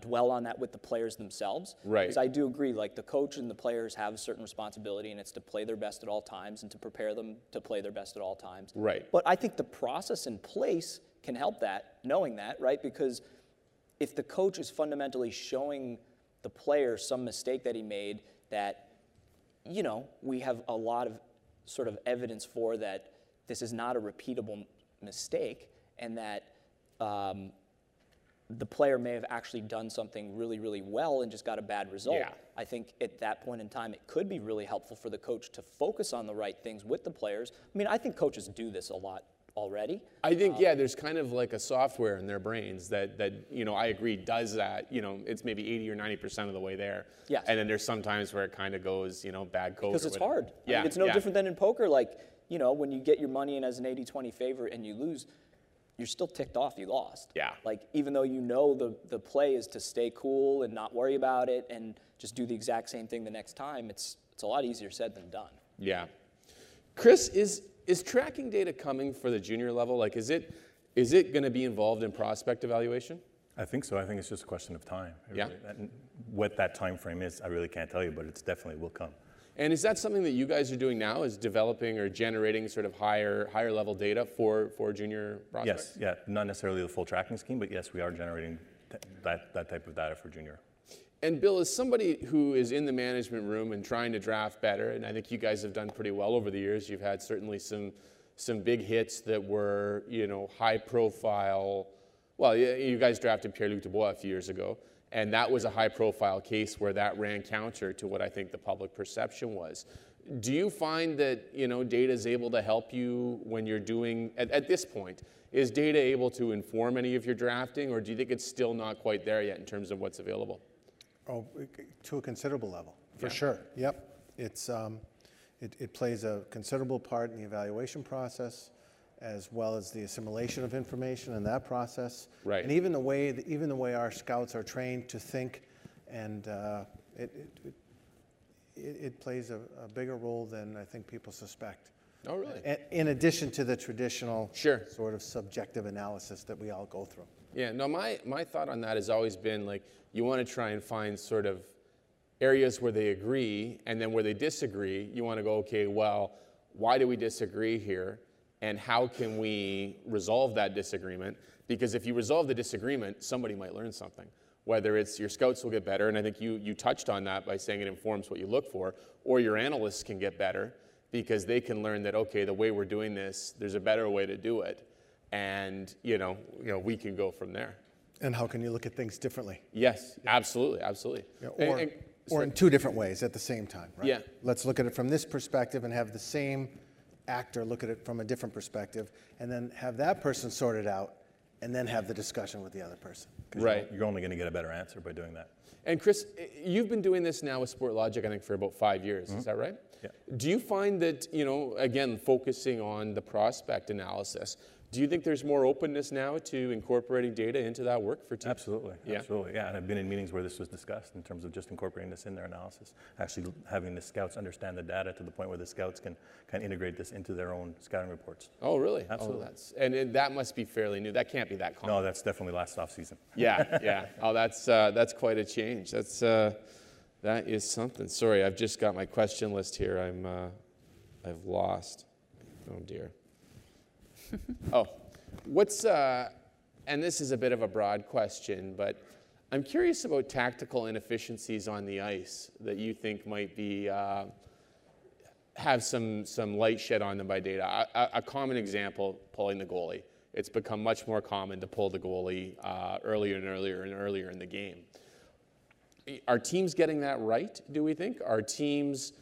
dwell on that with the players themselves. Right. Because I do agree, like the coach and the players have a certain responsibility and it's to play their best at all times and to prepare them to play their best at all times. Right. But I think the process in place can help that, knowing that, right? Because if the coach is fundamentally showing the player some mistake that he made that, you know, we have a lot of sort of evidence for that this is not a repeatable mistake and that, the player may have actually done something really, really well and just got a bad result. Yeah. I think at that point in time, it could be really helpful for the coach to focus on the right things with the players. I mean, I think coaches do this a lot already. I think, yeah, there's kind of like a software in their brains that you know, I agree, does that. You know, it's maybe 80 or 90% of the way there. Yes. And then there's sometimes where it kind of goes, you know, bad code. Because it's hard. Yeah. I mean, it's no different than in poker. Like, you know, when you get your money in as an 80-20 favorite and you lose, you're still ticked off you lost. Yeah. Like, even though you know the play is to stay cool and not worry about it and just do the exact same thing the next time, it's a lot easier said than done. Yeah. Chris, is tracking data coming for the junior level? Like, is it going to be involved in prospect evaluation? I think so. I think it's just a question of time. What that time frame is, I really can't tell you, but it's definitely will come. And is that something that you guys are doing now, is developing or generating sort of higher level data for junior prospects? Yes, yeah, not necessarily the full tracking scheme, but yes, we are generating that type of data for junior. And Bill, as somebody who is in the management room and trying to draft better, and I think you guys have done pretty well over the years, you've had certainly some big hits that were, you know, high profile. Well, you guys drafted Pierre-Luc Dubois a few years ago, and that was a high-profile case where that ran counter to what I think the public perception was. Do you find that, you know, data is able to help you when you're doing, at this point, is data able to inform any of your drafting, or do you think it's still not quite there yet in terms of what's available? Oh, to a considerable level, for sure. Yep, it plays a considerable part in the evaluation process, as well as the assimilation of information in that process, right? And even the way our scouts are trained to think, and it plays a bigger role than I think people suspect. Oh, really? In addition to the traditional sort of subjective analysis that we all go through. Yeah. No, my thought on that has always been, like, you want to try and find sort of areas where they agree, and then where they disagree, you want to go, okay, well, why do we disagree here? And how can we resolve that disagreement? Because if you resolve the disagreement, somebody might learn something. Whether it's your scouts will get better, and I think you touched on that by saying it informs what you look for, or your analysts can get better because they can learn that, okay, the way we're doing this, there's a better way to do it, and you know, we can go from there. And how can you look at things differently? Yes, absolutely, absolutely. Yeah, or in two different ways at the same time, right? Yeah. Let's look at it from this perspective and have the same actor look at it from a different perspective, and then have that person sort it out, and then have the discussion with the other person. Right. You're only going to get a better answer by doing that. And Chris, you've been doing this now with Sportlogiq, I think, for about 5 years. Mm-hmm. Is that right? Yeah. Do you find that, you know, again, focusing on the prospect analysis, do you think there's more openness now to incorporating data into that work for teams? Absolutely. Yeah. Absolutely. Yeah, and I've been in meetings where this was discussed in terms of just incorporating this in their analysis, actually having the scouts understand the data to the point where the scouts can kind of integrate this into their own scouting reports. Oh, really? Absolutely. Oh, and that must be fairly new. That can't be that common. No, that's definitely last off-season. Yeah, yeah. Oh, that's quite a change. That is something. Sorry, I've just got my question list here. I've lost. Oh, dear. Oh, and this is a bit of a broad question, but I'm curious about tactical inefficiencies on the ice that you think might be, have some light shed on them by data. A common example, pulling the goalie. It's become much more common to pull the goalie earlier in the game. Are teams getting that right, do we think? Are teams,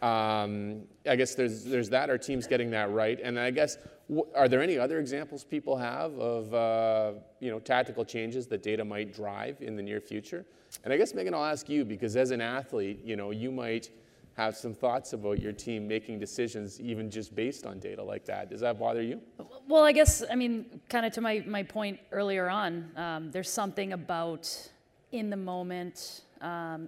I guess there's that, are teams getting that right? And I guess, are there any other examples people have of you know, tactical changes that data might drive in the near future? And I guess, Meghan, I'll ask you, because as an athlete, you know, you might have some thoughts about your team making decisions even just based on data like that. Does that bother you? Well, I guess, I mean, kind of to my point earlier on, there's something about in the moment,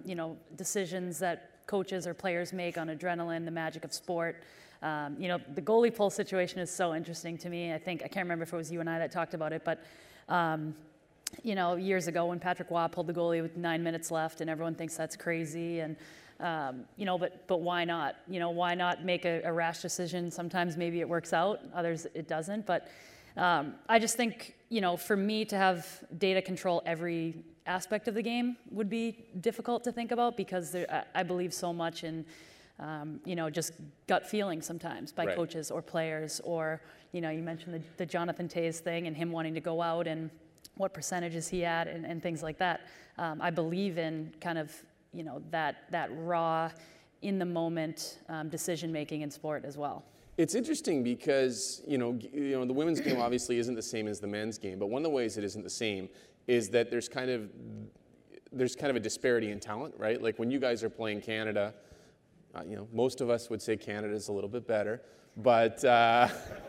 you know, decisions that coaches or players make on adrenaline, the magic of sport. You know, the goalie pull situation is so interesting to me. I can't remember if it was you and I that talked about it, but, you know, years ago when Patrick Waugh pulled the goalie with 9 minutes left and everyone thinks that's crazy and, you know, but why not? You know, why not make a rash decision? Sometimes maybe it works out, others it doesn't, but I just think, you know, for me to have data control every aspect of the game would be difficult to think about because I believe so much in, you know, just gut feeling sometimes by coaches or players, or, you know, you mentioned the Jonathan Taves thing and him wanting to go out and what percentage is he at and things like that. I believe in kind of, you know, that raw, in the moment decision making in sport as well. It's interesting because, you know, the women's game obviously isn't the same as the men's game, but one of the ways it isn't the same is that there's kind of a disparity in talent, right? Like when you guys are playing Canada, Most of us would say Canada's a little bit better, but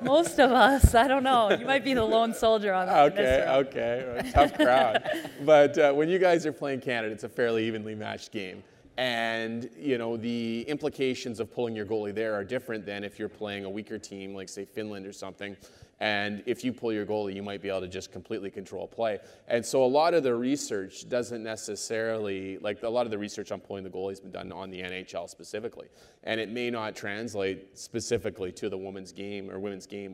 most of us, I don't know. You might be the lone soldier on that. Okay, tough crowd. But when you guys are playing Canada, it's a fairly evenly matched game, and the implications of pulling your goalie there are different than if you're playing a weaker team like say Finland or something. And if you pull your goalie, you might be able to just completely control play. And so a lot of the research doesn't necessarily, a lot of the research on pulling the goalie has been done on the NHL specifically. And it may not translate specifically to the women's game,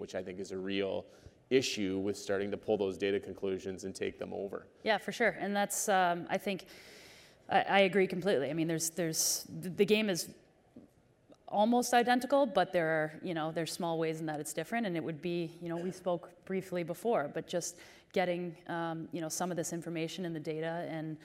which I think is a real issue with starting to pull those data conclusions and take them over. Yeah, for sure. And that's, I think, I agree completely. I mean, there's the game is almost identical, but there are, there's small ways in that it's different, and it would be, we spoke briefly before, but just getting, some of this information and the data and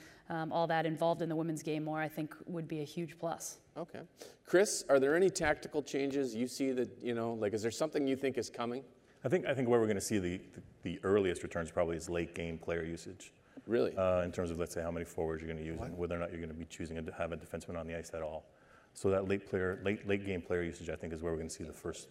all that involved in the women's game more, I think would be a huge plus. Okay. Chris, are there any tactical changes you see that, is there something you think is coming? I think where we're going to see the earliest returns probably is late game player usage. Really? In terms of, let's say, how many forwards you're going to use and whether or not you're going to be choosing to have a defenseman on the ice at all. So that late game player usage, I think, is where we're going to see the first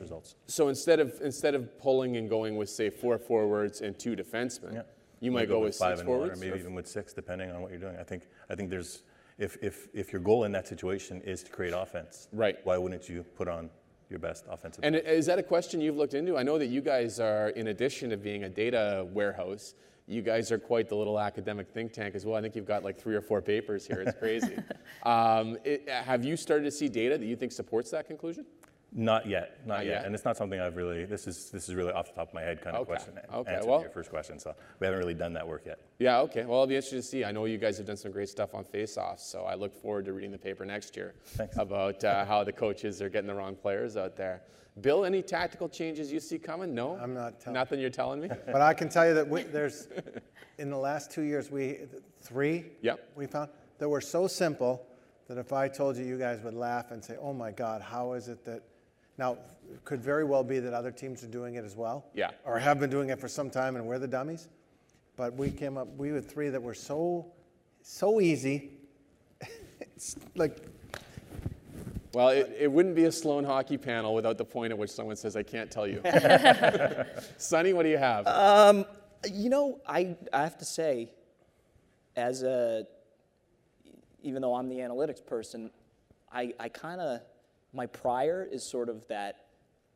results. So instead of pulling and going with say 4 forwards and 2 defensemen, yeah. You might go with 5 forwards, or maybe even with 6, depending on what you're doing. I think there's if your goal in that situation is to create offense, right? Why wouldn't you put on your best offensive? And is that a question you've looked into? I know that you guys are, in addition to being a data warehouse, you guys are quite the little academic think tank as well. I think you've got 3 or 4 papers here. It's crazy. Have you started to see data that you think supports that conclusion? Not yet. And it's not something I've really, this is really off the top of my head kind of question. Answer to your first question. So we haven't really done that work yet. Yeah, okay. Well, I'll be interested to see. I know you guys have done some great stuff on face-offs, so I look forward to reading the paper next year. Thanks. About how the coaches are getting the wrong players out there. Bill, any tactical changes you see coming? No? I'm not telling you. Nothing you're telling me? But I can tell you that there's, in the last 2 years, we found that were so simple that if I told you, you guys would laugh and say, oh my God, how is it that, now, it could very well be that other teams are doing it as well. Yeah. Or have been doing it for some time and we're the dummies. But we came up, we had 3 that were so easy. It's like... Well, it wouldn't be a Sloan hockey panel without the point at which someone says, I can't tell you. Sonny, what do you have? I have to say, even though I'm the analytics person, I kind of, my prior is sort of that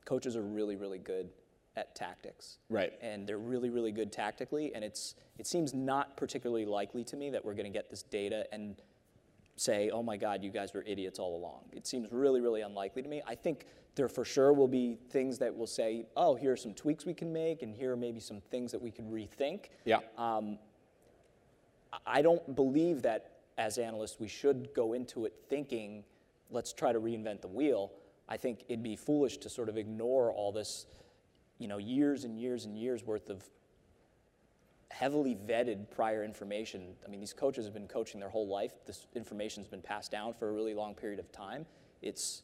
coaches are really, really good at tactics. Right. And they're really, really good tactically, and it seems not particularly likely to me that we're going to get this data and say, oh my God, you guys were idiots all along. It seems really, really unlikely to me. I think there for sure will be things that will say, oh, here are some tweaks we can make, and here are maybe some things that we could rethink. Yeah. I don't believe that as analysts we should go into it thinking, let's try to reinvent the wheel. I think it'd be foolish to sort of ignore all this, years and years and years worth of heavily vetted prior information. I mean, these coaches have been coaching their whole life. This information's been passed down for a really long period of time. It's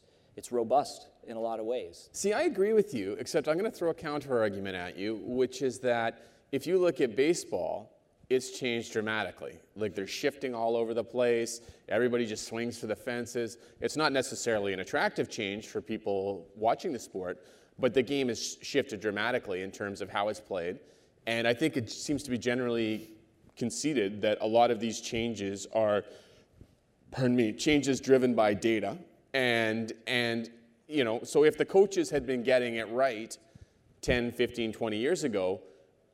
robust in a lot of ways. See, I agree with you, except I'm going to throw a counter argument at you, which is that if you look at baseball, it's changed dramatically. They're shifting all over the place. Everybody just swings for the fences. It's not necessarily an attractive change for people watching the sport, but the game has shifted dramatically in terms of how it's played. And I think it seems to be generally conceded that a lot of these changes are, changes driven by data. So if the coaches had been getting it right 10, 15, 20 years ago,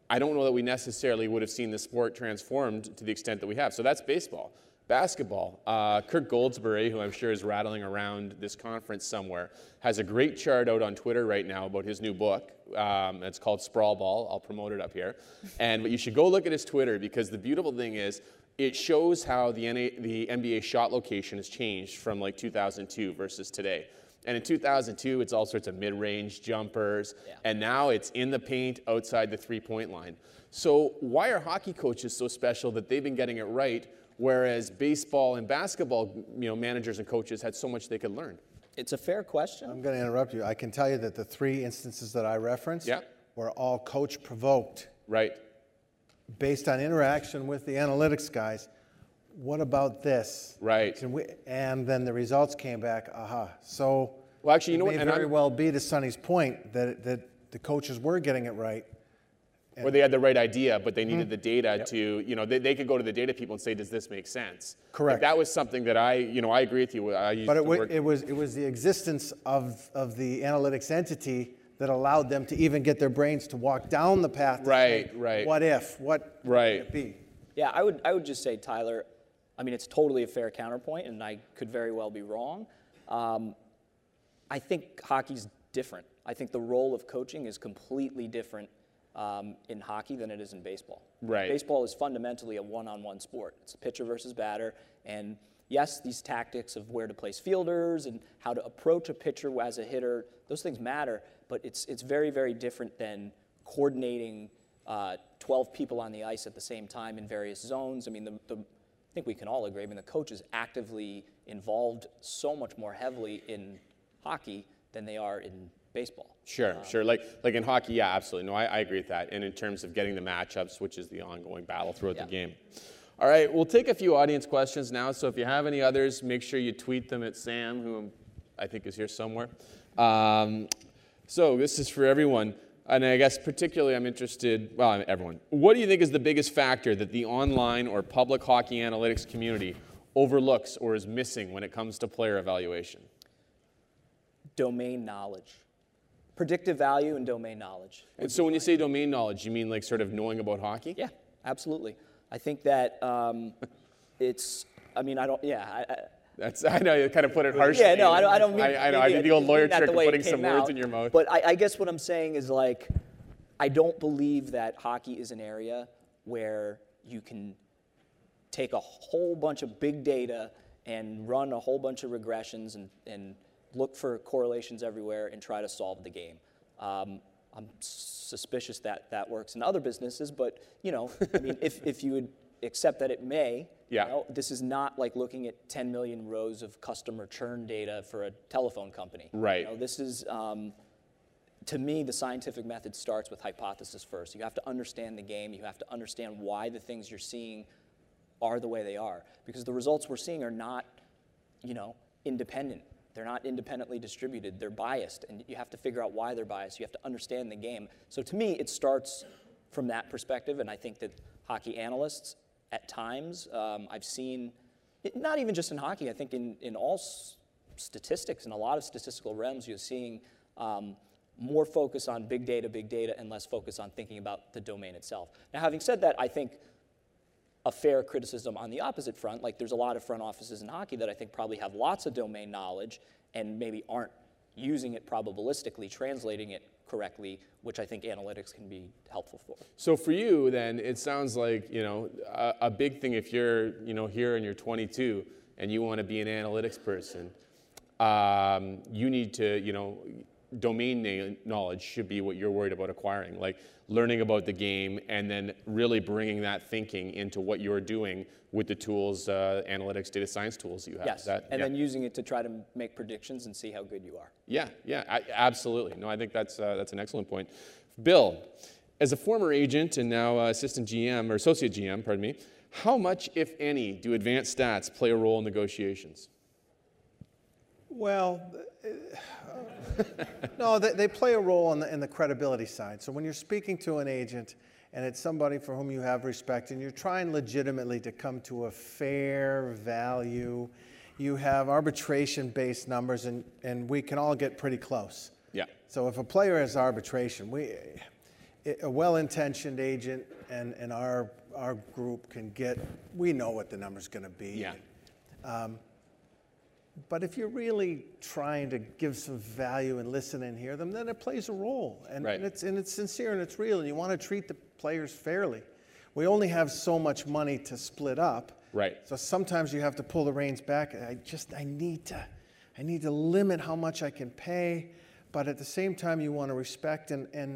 I don't know that we necessarily would have seen the sport transformed to the extent that we have. So that's baseball. Basketball, Kirk Goldsberry, who I'm sure is rattling around this conference somewhere, has a great chart out on Twitter right now about his new book. It's called Sprawl Ball. I'll promote it up here. But you should go look at his Twitter, because the beautiful thing is it shows how the NBA shot location has changed from 2002 versus today. And in 2002, it's all sorts of mid-range jumpers. Yeah. And now it's in the paint, outside the three-point line. So why are hockey coaches so special that they've been getting it right, whereas baseball and basketball, managers and coaches had so much they could learn? It's a fair question. I'm going to interrupt you. I can tell you that the 3 instances that I referenced were all coach-provoked. Right. Based on interaction with the analytics guys, what about this? Right. Can we, and then the results came back, So well, actually, you know what? It may very well be, to Sonny's point, that the coaches were getting it right. Or they had the right idea, but they needed the data to, you know, they could go to the data people and say, does this make sense? Correct. Like, that was something that I, you know, I agree with you. It was the existence of the analytics entity that allowed them to even get their brains to walk down the path. Right, say, right. What if? What could it be? Yeah, I would just say, Tyler, I mean, it's totally a fair counterpoint, and I could very well be wrong. I think hockey's different. I think the role of coaching is completely different in hockey than it is in baseball. Right. Baseball is fundamentally a one-on-one sport. It's pitcher versus batter, and yes, these tactics of where to place fielders and how to approach a pitcher as a hitter, those things matter, but it's very, very different than coordinating 12 people on the ice at the same time in various zones. I mean, I think we can all agree, I mean, the coach is actively involved so much more heavily in hockey than they are in baseball. Sure, sure. Like in hockey, yeah, absolutely. No, I agree with that. And in terms of getting the matchups, which is the ongoing battle throughout the game. All right, we'll take a few audience questions now. So if you have any others, make sure you tweet them at Sam, who I think is here somewhere. So this is for everyone. And I guess particularly I'm interested, well, everyone. What do you think is the biggest factor that the online or public hockey analytics community overlooks or is missing when it comes to player evaluation? Domain knowledge. Predictive value and domain knowledge. And so when you say domain knowledge, you mean like sort of knowing about hockey? Yeah, absolutely. I think that I know you kind of put it harshly. Yeah, no, I don't mean. I know. I think the old lawyer trick of putting some words in your mouth. But I guess what I'm saying is, like, I don't believe that hockey is an area where you can take a whole bunch of big data and run a whole bunch of regressions and look for correlations everywhere and try to solve the game. I'm suspicious that that works in other businesses, but, you know, I mean, if you would accept that it may. Yeah. You know, this is not like looking at 10 million rows of customer churn data for a telephone company. Right. You know, this is, to me, the scientific method starts with hypothesis first. You have to understand the game. You have to understand why the things you're seeing are the way they are. Because the results we're seeing are not, you know, independent. They're not independently distributed. They're biased. And you have to figure out why they're biased. You have to understand the game. So to me, it starts from that perspective, and I think that hockey analysts, at times, I've seen, not even just in hockey, I think in all statistics, in a lot of statistical realms, you're seeing more focus on big data, and less focus on thinking about the domain itself. Now, having said that, I think a fair criticism on the opposite front, like there's a lot of front offices in hockey that I think probably have lots of domain knowledge and maybe aren't using it probabilistically, translating it correctly, which I think analytics can be helpful for. So for you then, it sounds like, you know, a big thing if you're, you know, here and you're 22 and you want to be an analytics person, you need to, you know, domain knowledge should be what you're worried about acquiring, like learning about the game and then really bringing that thinking into what you're doing with the tools, analytics, data science tools you have. Yes, then using it to try to make predictions and see how good you are. Yeah, absolutely. No, I think that's an excellent point. Bill, as a former agent and now associate GM, pardon me, how much, if any, do advanced stats play a role in negotiations? Well, no, they play a role in the credibility side. So when you're speaking to an agent and it's somebody for whom you have respect and you're trying legitimately to come to a fair value, you have arbitration-based numbers, and we can all get pretty close. Yeah. So if a player has arbitration, a well-intentioned agent and our group can get, we know what the number's going to be. Yeah. But if you're really trying to give some value and listen and hear them, then it plays a role. And it's sincere and it's real, and you want to treat the players fairly. We only have so much money to split up. Right. So sometimes you have to pull the reins back. I need to limit how much I can pay, but at the same time you want to respect and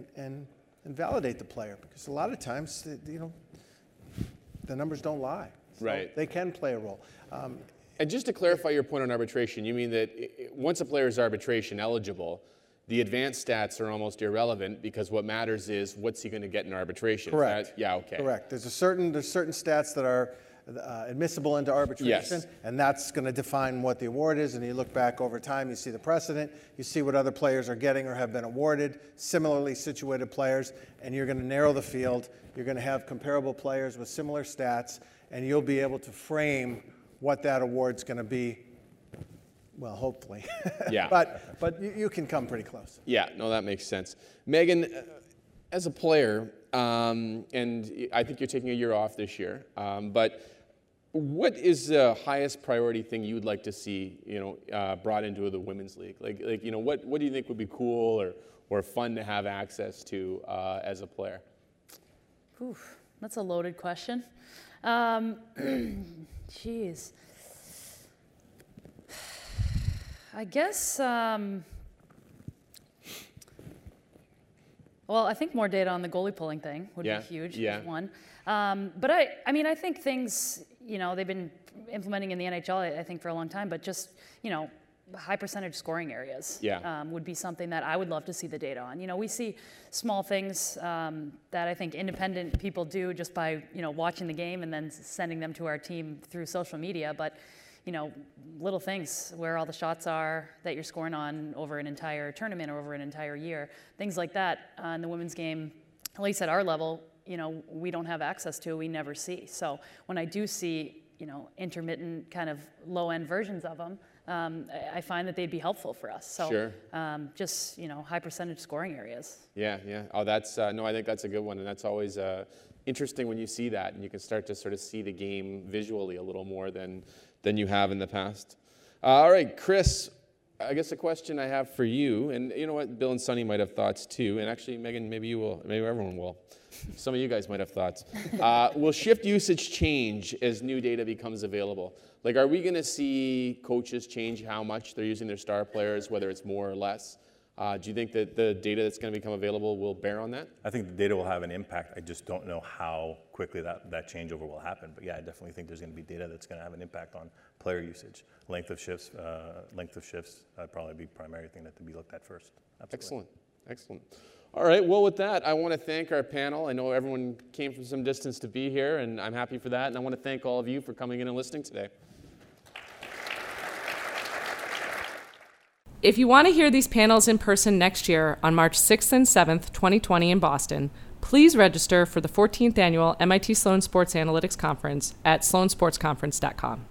validate the player, because a lot of times, you know, the numbers don't lie. So right. They can play a role. And just to clarify your point on arbitration, you mean that once a player is arbitration eligible, the advanced stats are almost irrelevant, because what matters is what's he going to get in arbitration. Correct. There's certain stats that are admissible into arbitration, yes. And that's going to define what the award is. And you look back over time, you see the precedent, you see what other players are getting or have been awarded, similarly situated players, and you're going to narrow the field. You're going to have comparable players with similar stats, and you'll be able to frame what that award's going to be. Well, hopefully. Yeah. But you can come pretty close. Yeah. No, that makes sense. Meghan, as a player, and I think you're taking a year off this year, but what is the highest priority thing you would like to see, brought into the women's league? Like, what do you think would be cool or fun to have access to as a player? Oof, that's a loaded question. Geez. I guess, well, I think more data on the goalie pulling thing would be huge, one. But I mean, I think things, they've been implementing in the NHL, I think, for a long time, but just, high percentage scoring areas would be something that I would love to see the data on. We see small things that I think independent people do just by, watching the game and then sending them to our team through social media, but little things, where all the shots are that you're scoring on over an entire tournament or over an entire year, things like that in the women's game, at least at our level, we don't have access to, we never see. So when I do see, intermittent kind of low-end versions of them, I find that they'd be helpful for us. So sure. Just, high percentage scoring areas. Yeah, yeah. Oh, that's, no, I think that's a good one, and that's always, interesting when you see that, and you can start to sort of see the game visually a little more than you have in the past. All right, Chris, I guess a question I have for you, and you know what, Bill and Sunny might have thoughts too, and actually, Meghan, maybe you will, maybe everyone will. Some of you guys might have thoughts. Will shift usage change as new data becomes available? Like, are we going to see coaches change how much they're using their star players, whether it's more or less? Do you think that the data that's going to become available will bear on that? I think the data will have an impact. I just don't know how quickly that changeover will happen. But yeah, I definitely think there's going to be data that's going to have an impact on player usage. Length of shifts would probably be the primary thing that to be looked at first. Absolutely. Excellent. Excellent. All right. Well, with that, I want to thank our panel. I know everyone came from some distance to be here, and I'm happy for that. And I want to thank all of you for coming in and listening today. If you want to hear these panels in person next year on March 6th and 7th, 2020 in Boston, please register for the 14th annual MIT Sloan Sports Analytics Conference at sloansportsconference.com.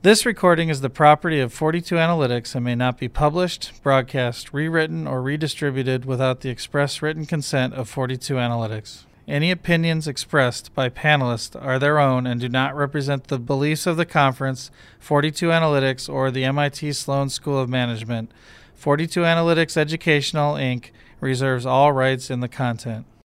This recording is the property of 42 Analytics and may not be published, broadcast, rewritten, or redistributed without the express written consent of 42 Analytics. Any opinions expressed by panelists are their own and do not represent the beliefs of the conference, 42 Analytics, or the MIT Sloan School of Management. 42 Analytics Educational, Inc. reserves all rights in the content.